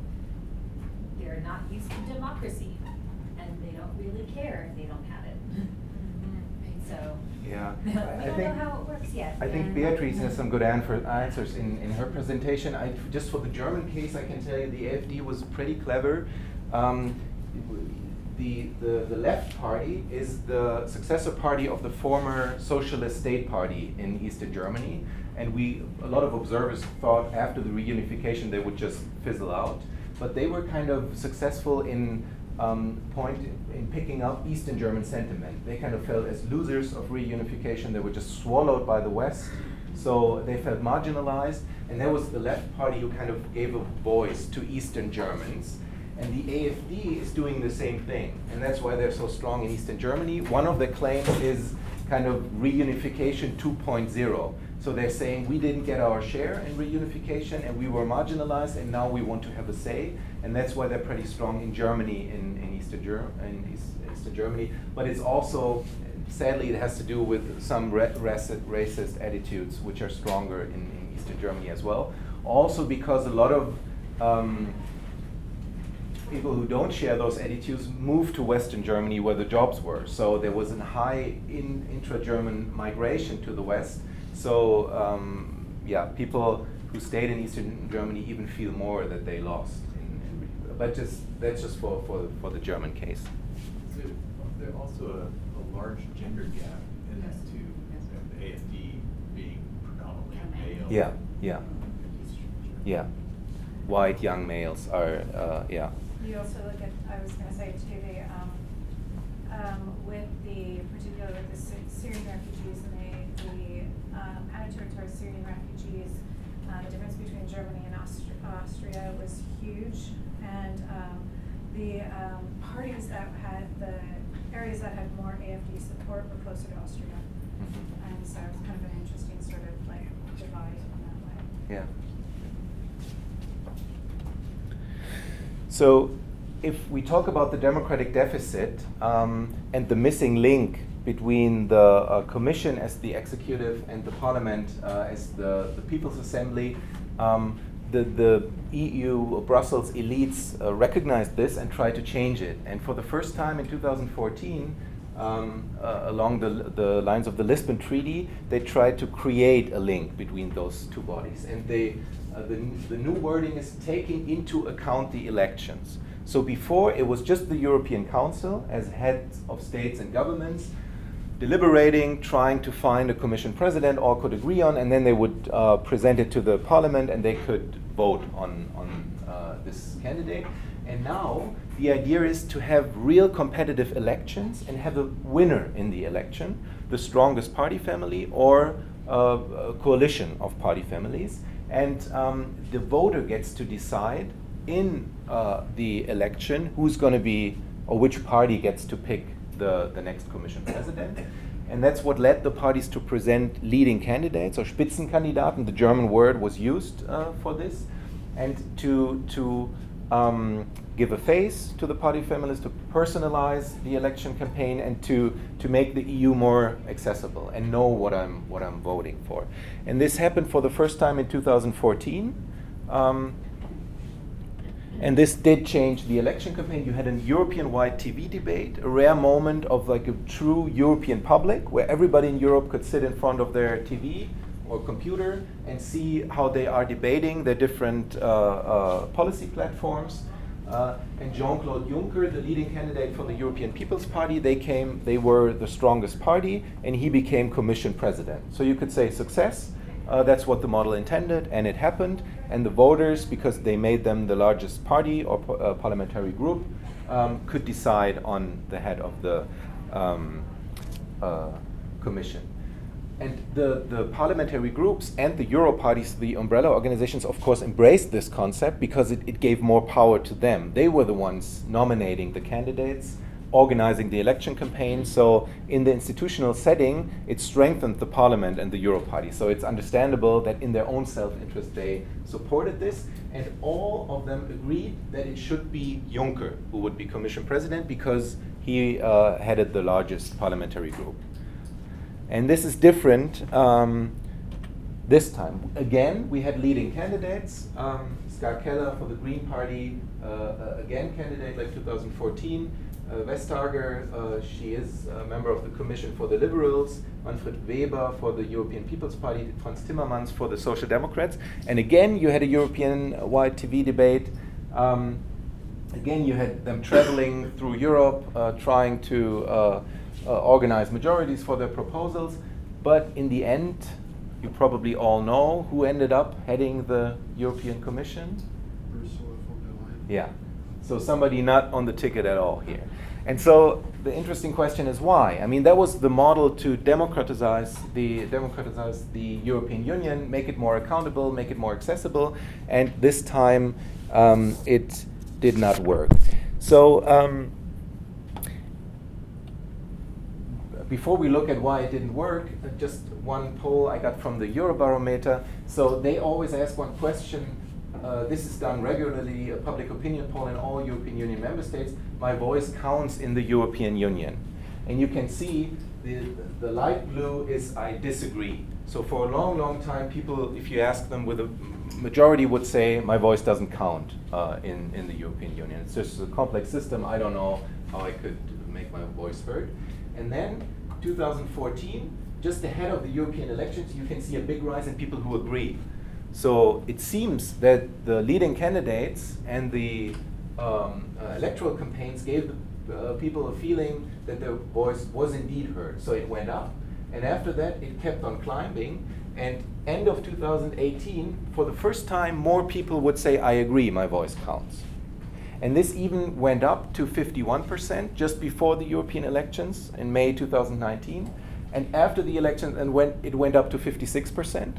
they're not used to democracy and they don't really care if they don't have it. So. Yeah, I, I don't think, know how it works yet. I think Beatrice has some good answer, answers in, in her presentation. I, just for the German case, I can tell you the A F D was pretty clever. Um, the, the, the Left Party is the successor party of the former Socialist State Party in Eastern Germany. And we, a lot of observers thought after the reunification they would just fizzle out. But they were kind of successful in Um, point in picking up Eastern German sentiment. They kind of felt as losers of reunification. They were just swallowed by the West, so they felt marginalized. And there was the Left Party who kind of gave a voice to Eastern Germans. And the A F D is doing the same thing. And that's why they're so strong in Eastern Germany. One of the claims is kind of reunification two point oh. So they're saying we didn't get our share in reunification and we were marginalized and now we want to have a say. And that's why they're pretty strong in Germany, in, in, Eastern, Ger- in East, Eastern Germany. But it's also, sadly, it has to do with some re- racist, racist attitudes which are stronger in, in Eastern Germany as well. Also because a lot of um, people who don't share those attitudes moved to Western Germany where the jobs were. So there was a high in, intra-German migration to the West. So, um, yeah, people who stayed in Eastern Germany even feel more that they lost. In, in, but just that's just for, for, for the German case. So there's also a, a large gender gap in yes. to yes. the A F D being predominantly male. Yeah, yeah. Yeah. White young males are, uh, yeah. You also look at, I was going to say, too, the, um, um, with the, particularly with the Syrian refugees and the, the Um, attitude towards Syrian refugees, uh, the difference between Germany and Austri- Austria was huge, and um, the um, parties that had the areas that had more A F D support were closer to Austria, and so it was kind of an interesting sort of like divide in that way. Yeah. So if we talk about the democratic deficit um, and the missing link between the uh, Commission as the executive and the Parliament uh, as the, the People's Assembly, um, the, the E U, Brussels elites uh, recognized this and tried to change it. And for the first time in two thousand fourteen, um, uh, along the, the lines of the Lisbon Treaty, they tried to create a link between those two bodies. And they, uh, the, the new wording is taking into account the elections. So before, it was just the European Council as heads of states and governments deliberating, trying to find a commission president all could agree on, and then they would uh, present it to the parliament and they could vote on, on uh, this candidate. And now the idea is to have real competitive elections and have a winner in the election, the strongest party family or uh, a coalition of party families. And um, the voter gets to decide in uh, the election who's going to be, or which party gets to pick the, the next commission president. And that's what led the parties to present leading candidates, or Spitzenkandidaten, the German word was used uh, for this, and to, to um, give a face to the party families, to personalize the election campaign, and to, to make the E U more accessible and know what I'm, what I'm voting for. And this happened for the first time in two thousand fourteen. Um, And this did change the election campaign. You had a European-wide T V debate, a rare moment of like a true European public, where everybody in Europe could sit in front of their T V or computer and see how they are debating their different uh, uh, policy platforms. Uh, and Jean-Claude Juncker, the leading candidate for the European People's Party, they came, they were the strongest party, and he became Commission President. So you could say success. Uh, that's what the model intended, and it happened. And the voters, because they made them the largest party or po- uh, parliamentary group, um, could decide on the head of the um, uh, commission. And the, the parliamentary groups and the Euro parties, the umbrella organizations, of course, embraced this concept because it, it gave more power to them. They were the ones nominating the candidates, organizing the election campaign. So in the institutional setting, it strengthened the parliament and the Euro party. So it's understandable that in their own self-interest, they supported this. And all of them agreed that it should be Juncker who would be commission president because he uh, headed the largest parliamentary group. And this is different um, this time. Again, we had leading candidates. Um, Ska Keller for the Green Party, uh, uh, again candidate like two thousand fourteen. Uh, Vestager, uh, she is a member of the Commission for the Liberals, Manfred Weber for the European People's Party, Franz Timmermans for the Social Democrats. And again, you had a European-wide T V debate. Um, again, you had them traveling through Europe, uh, trying to uh, uh, organize majorities for their proposals. But in the end, you probably all know who ended up heading the European Commission. Ursula von der Leyen. Yeah. So somebody not on the ticket at all here. And so the interesting question is why? I mean, that was the model to democratize the democratize the European Union, make it more accountable, make it more accessible. And this time, um, it did not work. So um, before we look at why it didn't work, uh, just one poll I got from the Eurobarometer. So they always ask one question. Uh, this is done regularly, a public opinion poll in all European Union member states. My voice counts in the European Union. And you can see the, the light blue is I disagree. So for a long, long time, people, if you ask them, with a majority would say, my voice doesn't count uh, in, in the European Union. It's just a complex system. I don't know how I could make my voice heard. And then two thousand fourteen, just ahead of the European elections, you can see a big rise in people who agree. So it seems that the leading candidates and the um, uh, electoral campaigns gave uh, people a feeling that their voice was indeed heard. So it went up, and after that it kept on climbing. And end of two thousand eighteen, for the first time, more people would say, I agree, my voice counts. And this even went up to fifty-one percent just before the European elections in May two thousand nineteen. And after the elections, and when it went up to fifty-six percent.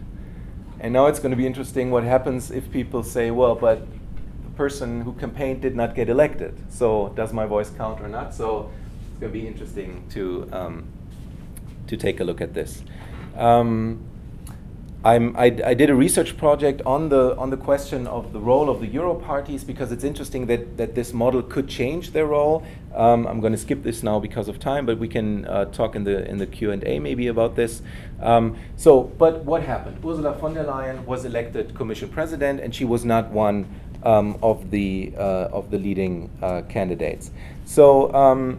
And now it's going to be interesting what happens if people say, well, but the person who campaigned did not get elected. So does my voice count or not? So it's going to be interesting to um, to take a look at this. Um, I'm, I, I did a research project on the on the question of the role of the Euro parties, because it's interesting that, that this model could change their role. Um, I'm going to skip this now because of time, but we can uh, talk in the in the Q and A maybe about this. Um, so, but what happened? Ursula von der Leyen was elected Commission President, and she was not one um, of the uh, of the leading uh, candidates. So, um,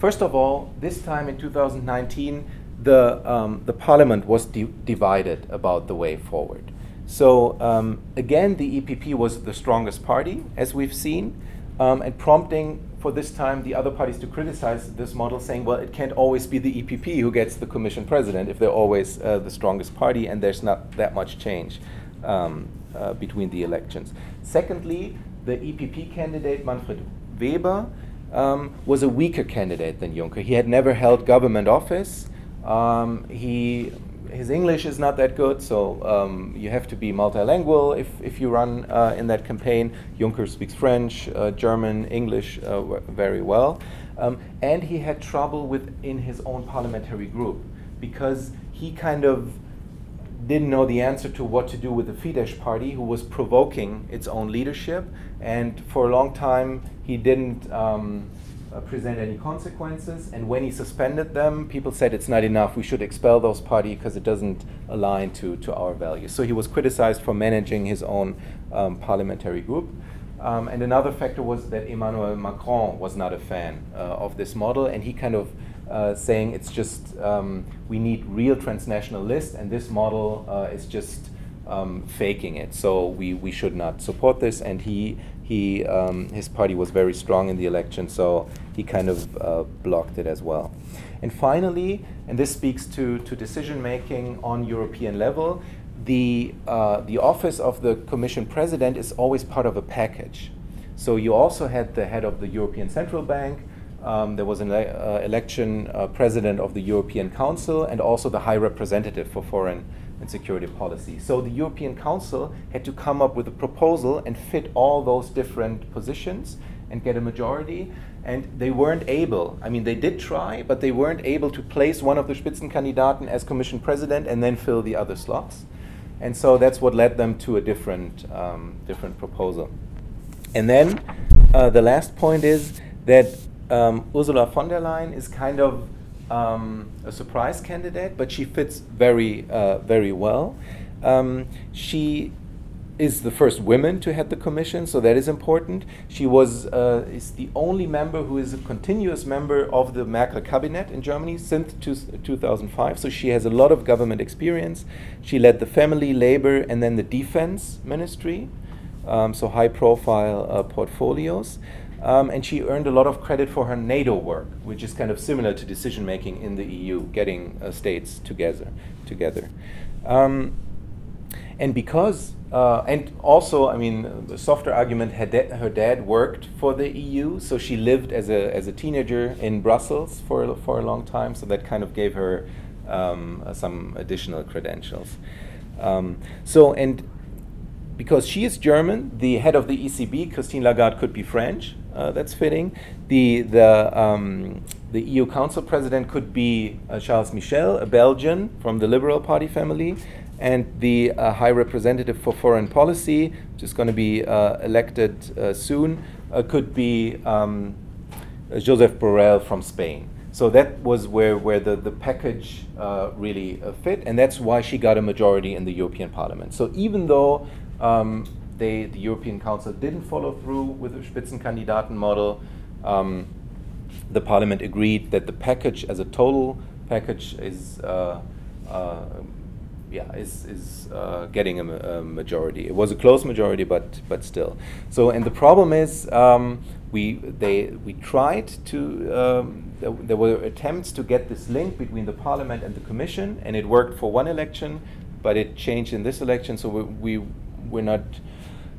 first of all, this time in two thousand nineteen. The, um, the parliament was di divided about the way forward. So um, again, the E P P was the strongest party, as we've seen, um, and prompting for this time the other parties to criticize this model, saying, well, it can't always be the E P P who gets the Commission President if they're always uh, the strongest party, and there's not that much change um, uh, between the elections. Secondly, the E P P candidate, Manfred Weber, um, was a weaker candidate than Juncker. He had never held government office. Um, he, his English is not that good, so um, you have to be multilingual if, if you run uh, in that campaign. Juncker speaks French, uh, German, English uh, w very well. Um, and he had trouble within his own parliamentary group, because he kind of didn't know the answer to what to do with the Fidesz party, who was provoking its own leadership. And for a long time, he didn't... Um, present any consequences, and when he suspended them, people said it's not enough, we should expel those parties because it doesn't align to, to our values. So he was criticized for managing his own um, parliamentary group. Um, and another factor was that Emmanuel Macron was not a fan uh, of this model, and he kind of uh, saying it's just, um, we need real transnational lists, and this model uh, is just um, faking it. So we, we should not support this, and he He, um, his party was very strong in the election, so he kind of uh, blocked it as well. And finally, and this speaks to, to decision-making on European level, the, uh, the office of the Commission President is always part of a package. So you also had the head of the European Central Bank, um, there was an ele uh, election uh, president of the European Council, and also the High Representative for Foreign and Security Policy. So the European Council had to come up with a proposal and fit all those different positions and get a majority, and they weren't able, I mean they did try, but they weren't able to place one of the Spitzenkandidaten as Commission President and then fill the other slots. And so that's what led them to a different, um, different proposal. And then uh, the last point is that um, Ursula von der Leyen is kind of Um, a surprise candidate, but she fits very, uh, very well. Um, she is the first woman to head the Commission, so that is important. She was uh, is the only member who is a continuous member of the Merkel cabinet in Germany since two thousand five, so she has a lot of government experience. She led the family, labor, and then the defense ministry, um, so high-profile uh, portfolios. Um, and she earned a lot of credit for her NATO work, which is kind of similar to decision-making in the E U, getting uh, states together. together. Um, and because, uh, and also, I mean, the softer argument, her, da her dad worked for the E U, so she lived as a, as a teenager in Brussels for, for a long time, so that kind of gave her um, uh, some additional credentials. Um, so, and because she is German, the head of the E C B, Christine Lagarde, could be French. Uh, that's fitting. The the um, the E U Council President could be uh, Charles Michel, a Belgian from the Liberal Party family, and the uh, High Representative for Foreign Policy, which is going to be uh, elected uh, soon, uh, could be um, uh, Josep Borrell from Spain. So that was where where the the package uh, really uh, fit, and that's why she got a majority in the European Parliament. So even though Um, they, the European Council didn't follow through with the Spitzenkandidaten model, um, the Parliament agreed that the package as a total package is, uh, uh, yeah, is, is uh, getting a, a majority. It was a close majority, but, but still. So, and the problem is um, we, they, we tried to, um, there, there were attempts to get this link between the Parliament and the Commission, and it worked for one election, but it changed in this election, so we, we we're not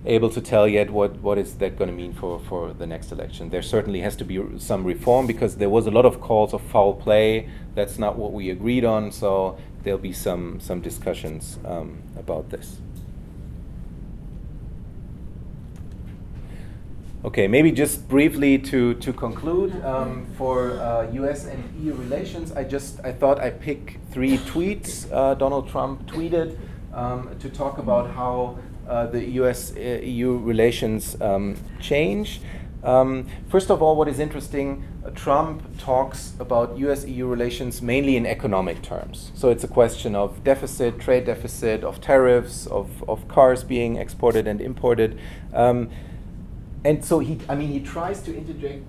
able to tell yet what, what is that going to mean for, for the next election. There certainly has to be some reform, because there was a lot of calls of foul play. That's not what we agreed on, so there'll be some, some discussions um, about this. Okay, maybe just briefly to to conclude um, for uh, U S and E U relations, I just I thought I pick three tweets uh, Donald Trump tweeted um, to talk about how uh, the U S E U relations um, change. Um, first of all, what is interesting, uh, Trump talks about U S E U relations mainly in economic terms. So it's a question of deficit, trade deficit, of tariffs, of of cars being exported and imported. Um, And so he, I mean, he tries to interject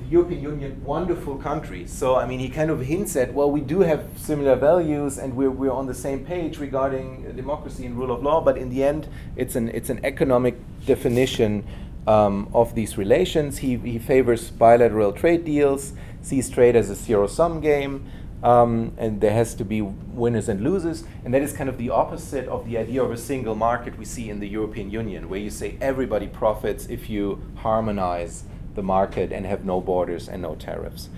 the European Union, wonderful country. So, I mean, he kind of hints at, well, we do have similar values and we're, we're on the same page regarding democracy and rule of law. But in the end, it's an, it's an economic definition um, of these relations. He, he favors bilateral trade deals, sees trade as a zero-sum game. Um, and there has to be winners and losers, and that is kind of the opposite of the idea of a single market we see in the European Union, where you say everybody profits if you harmonize the market and have no borders and no tariffs.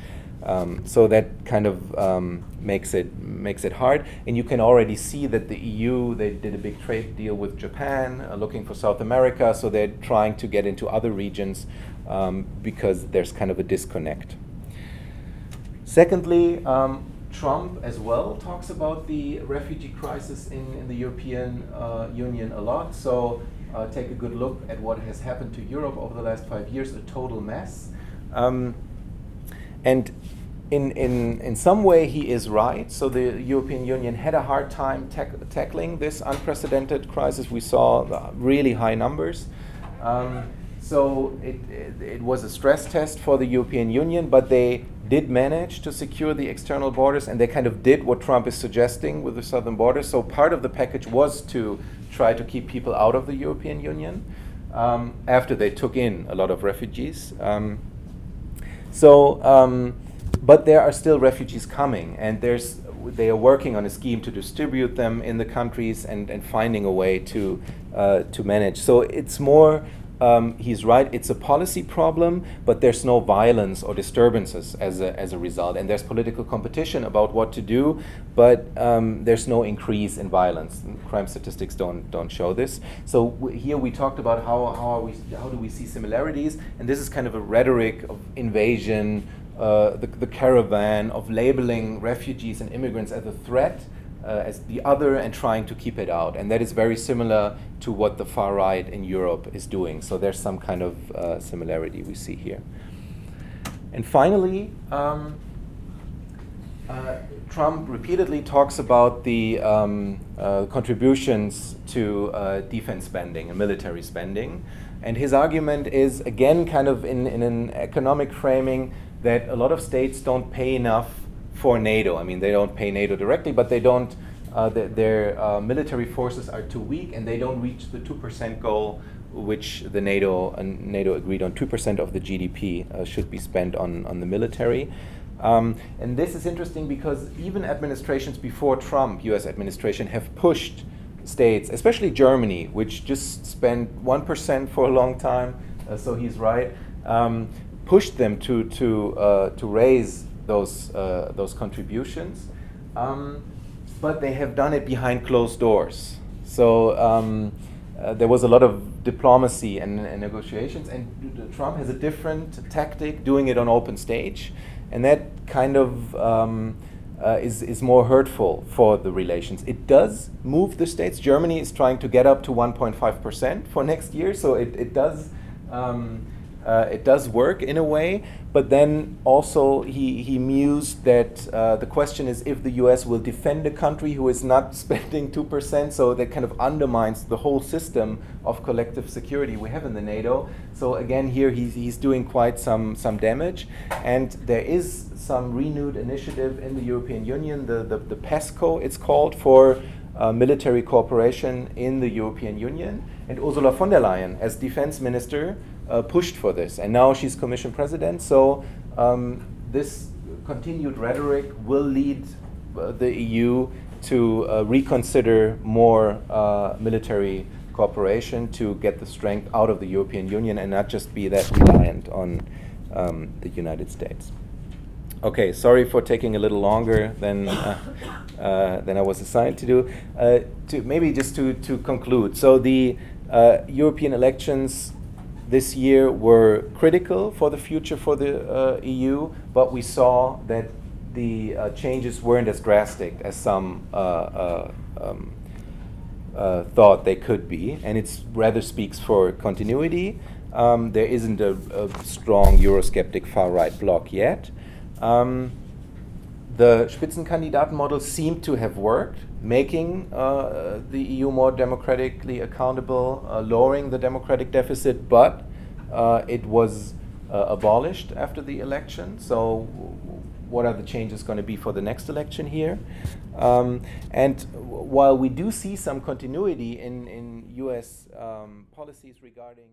Um, so that kind of um, makes it makes it hard, and you can already see that the E U, they did a big trade deal with Japan, uh, looking for South America, so they're trying to get into other regions um, because there's kind of a disconnect. Secondly, um, Trump as well talks about the refugee crisis in, in the European uh, Union a lot. So uh, take a good look at what has happened to Europe over the last five years, a total mess. Um, and in, in, in some way he is right. So the European Union had a hard time tac- tackling this unprecedented crisis. We saw really high numbers. Um, so it, it, it was a stress test for the European Union, but they did manage to secure the external borders, and they kind of did what Trump is suggesting with the southern border. So part of the package was to try to keep people out of the European Union um, after they took in a lot of refugees. Um, so, um, but there are still refugees coming, and there's they are working on a scheme to distribute them in the countries and, and finding a way to uh, to manage. So it's more. Um, he's right, it's a policy problem, but there's no violence or disturbances as a, as a result. And there's political competition about what to do, but um, there's no increase in violence. Crime statistics don't don't show this. So w- here we talked about how how, are we, how do we see similarities, and this is kind of a rhetoric of invasion, uh, the, the caravan, of labeling refugees and immigrants as a threat, Uh, as the other, and trying to keep it out. And that is very similar to what the far right in Europe is doing. So there's some kind of uh, similarity we see here. And finally, um, uh, Trump repeatedly talks about the um, uh, contributions to uh, defense spending and military spending. And his argument is, again, kind of in, in an economic framing, that a lot of states don't pay enough for NATO. I mean, they don't pay NATO directly, but they don't. Uh, th- their uh, military forces are too weak, and they don't reach the two percent goal, which the NATO and NATO agreed on. Two percent of the G D P uh, should be spent on on the military. Um, and this is interesting because even administrations before Trump, U S administration, have pushed states, especially Germany, which just spent one percent for a long time. Uh, so he's right. Um, pushed them to to uh, to raise those uh, those contributions, um, but they have done it behind closed doors. So um, uh, there was a lot of diplomacy and, and negotiations, and Trump has a different tactic, doing it on open stage, and that kind of um, uh, is, is more hurtful for the relations. It does move the states. Germany is trying to get up to one point five percent for next year, so it, it does um, Uh, it does work in a way, but then also he, he mused that uh, the question is if the U S will defend a country who is not spending two percent, so that kind of undermines the whole system of collective security we have in the NATO. So again, here he's, he's doing quite some, some damage, and there is some renewed initiative in the European Union, the, the, the PESCO it's called, for Uh, military cooperation in the European Union, and Ursula von der Leyen, as defense minister, uh, pushed for this, and now she's Commission President. So um, this continued rhetoric will lead uh, the E U to uh, reconsider more uh, military cooperation to get the strength out of the European Union and not just be that reliant on um, the United States. Okay, sorry for taking a little longer than uh, uh, than I was assigned to do. Uh, to maybe just to, to conclude, so the uh, European elections this year were critical for the future for the uh, E U, but we saw that the uh, changes weren't as drastic as some uh, uh, um, uh, thought they could be, and it rather speaks for continuity. Um, there isn't a, a strong Eurosceptic far-right bloc yet. Um, the Spitzenkandidaten model seemed to have worked, making uh, the E U more democratically accountable, uh, lowering the democratic deficit, but uh, it was uh, abolished after the election. So what are the changes going to be for the next election here? Um, and while we do see some continuity in, in U S um, policies regarding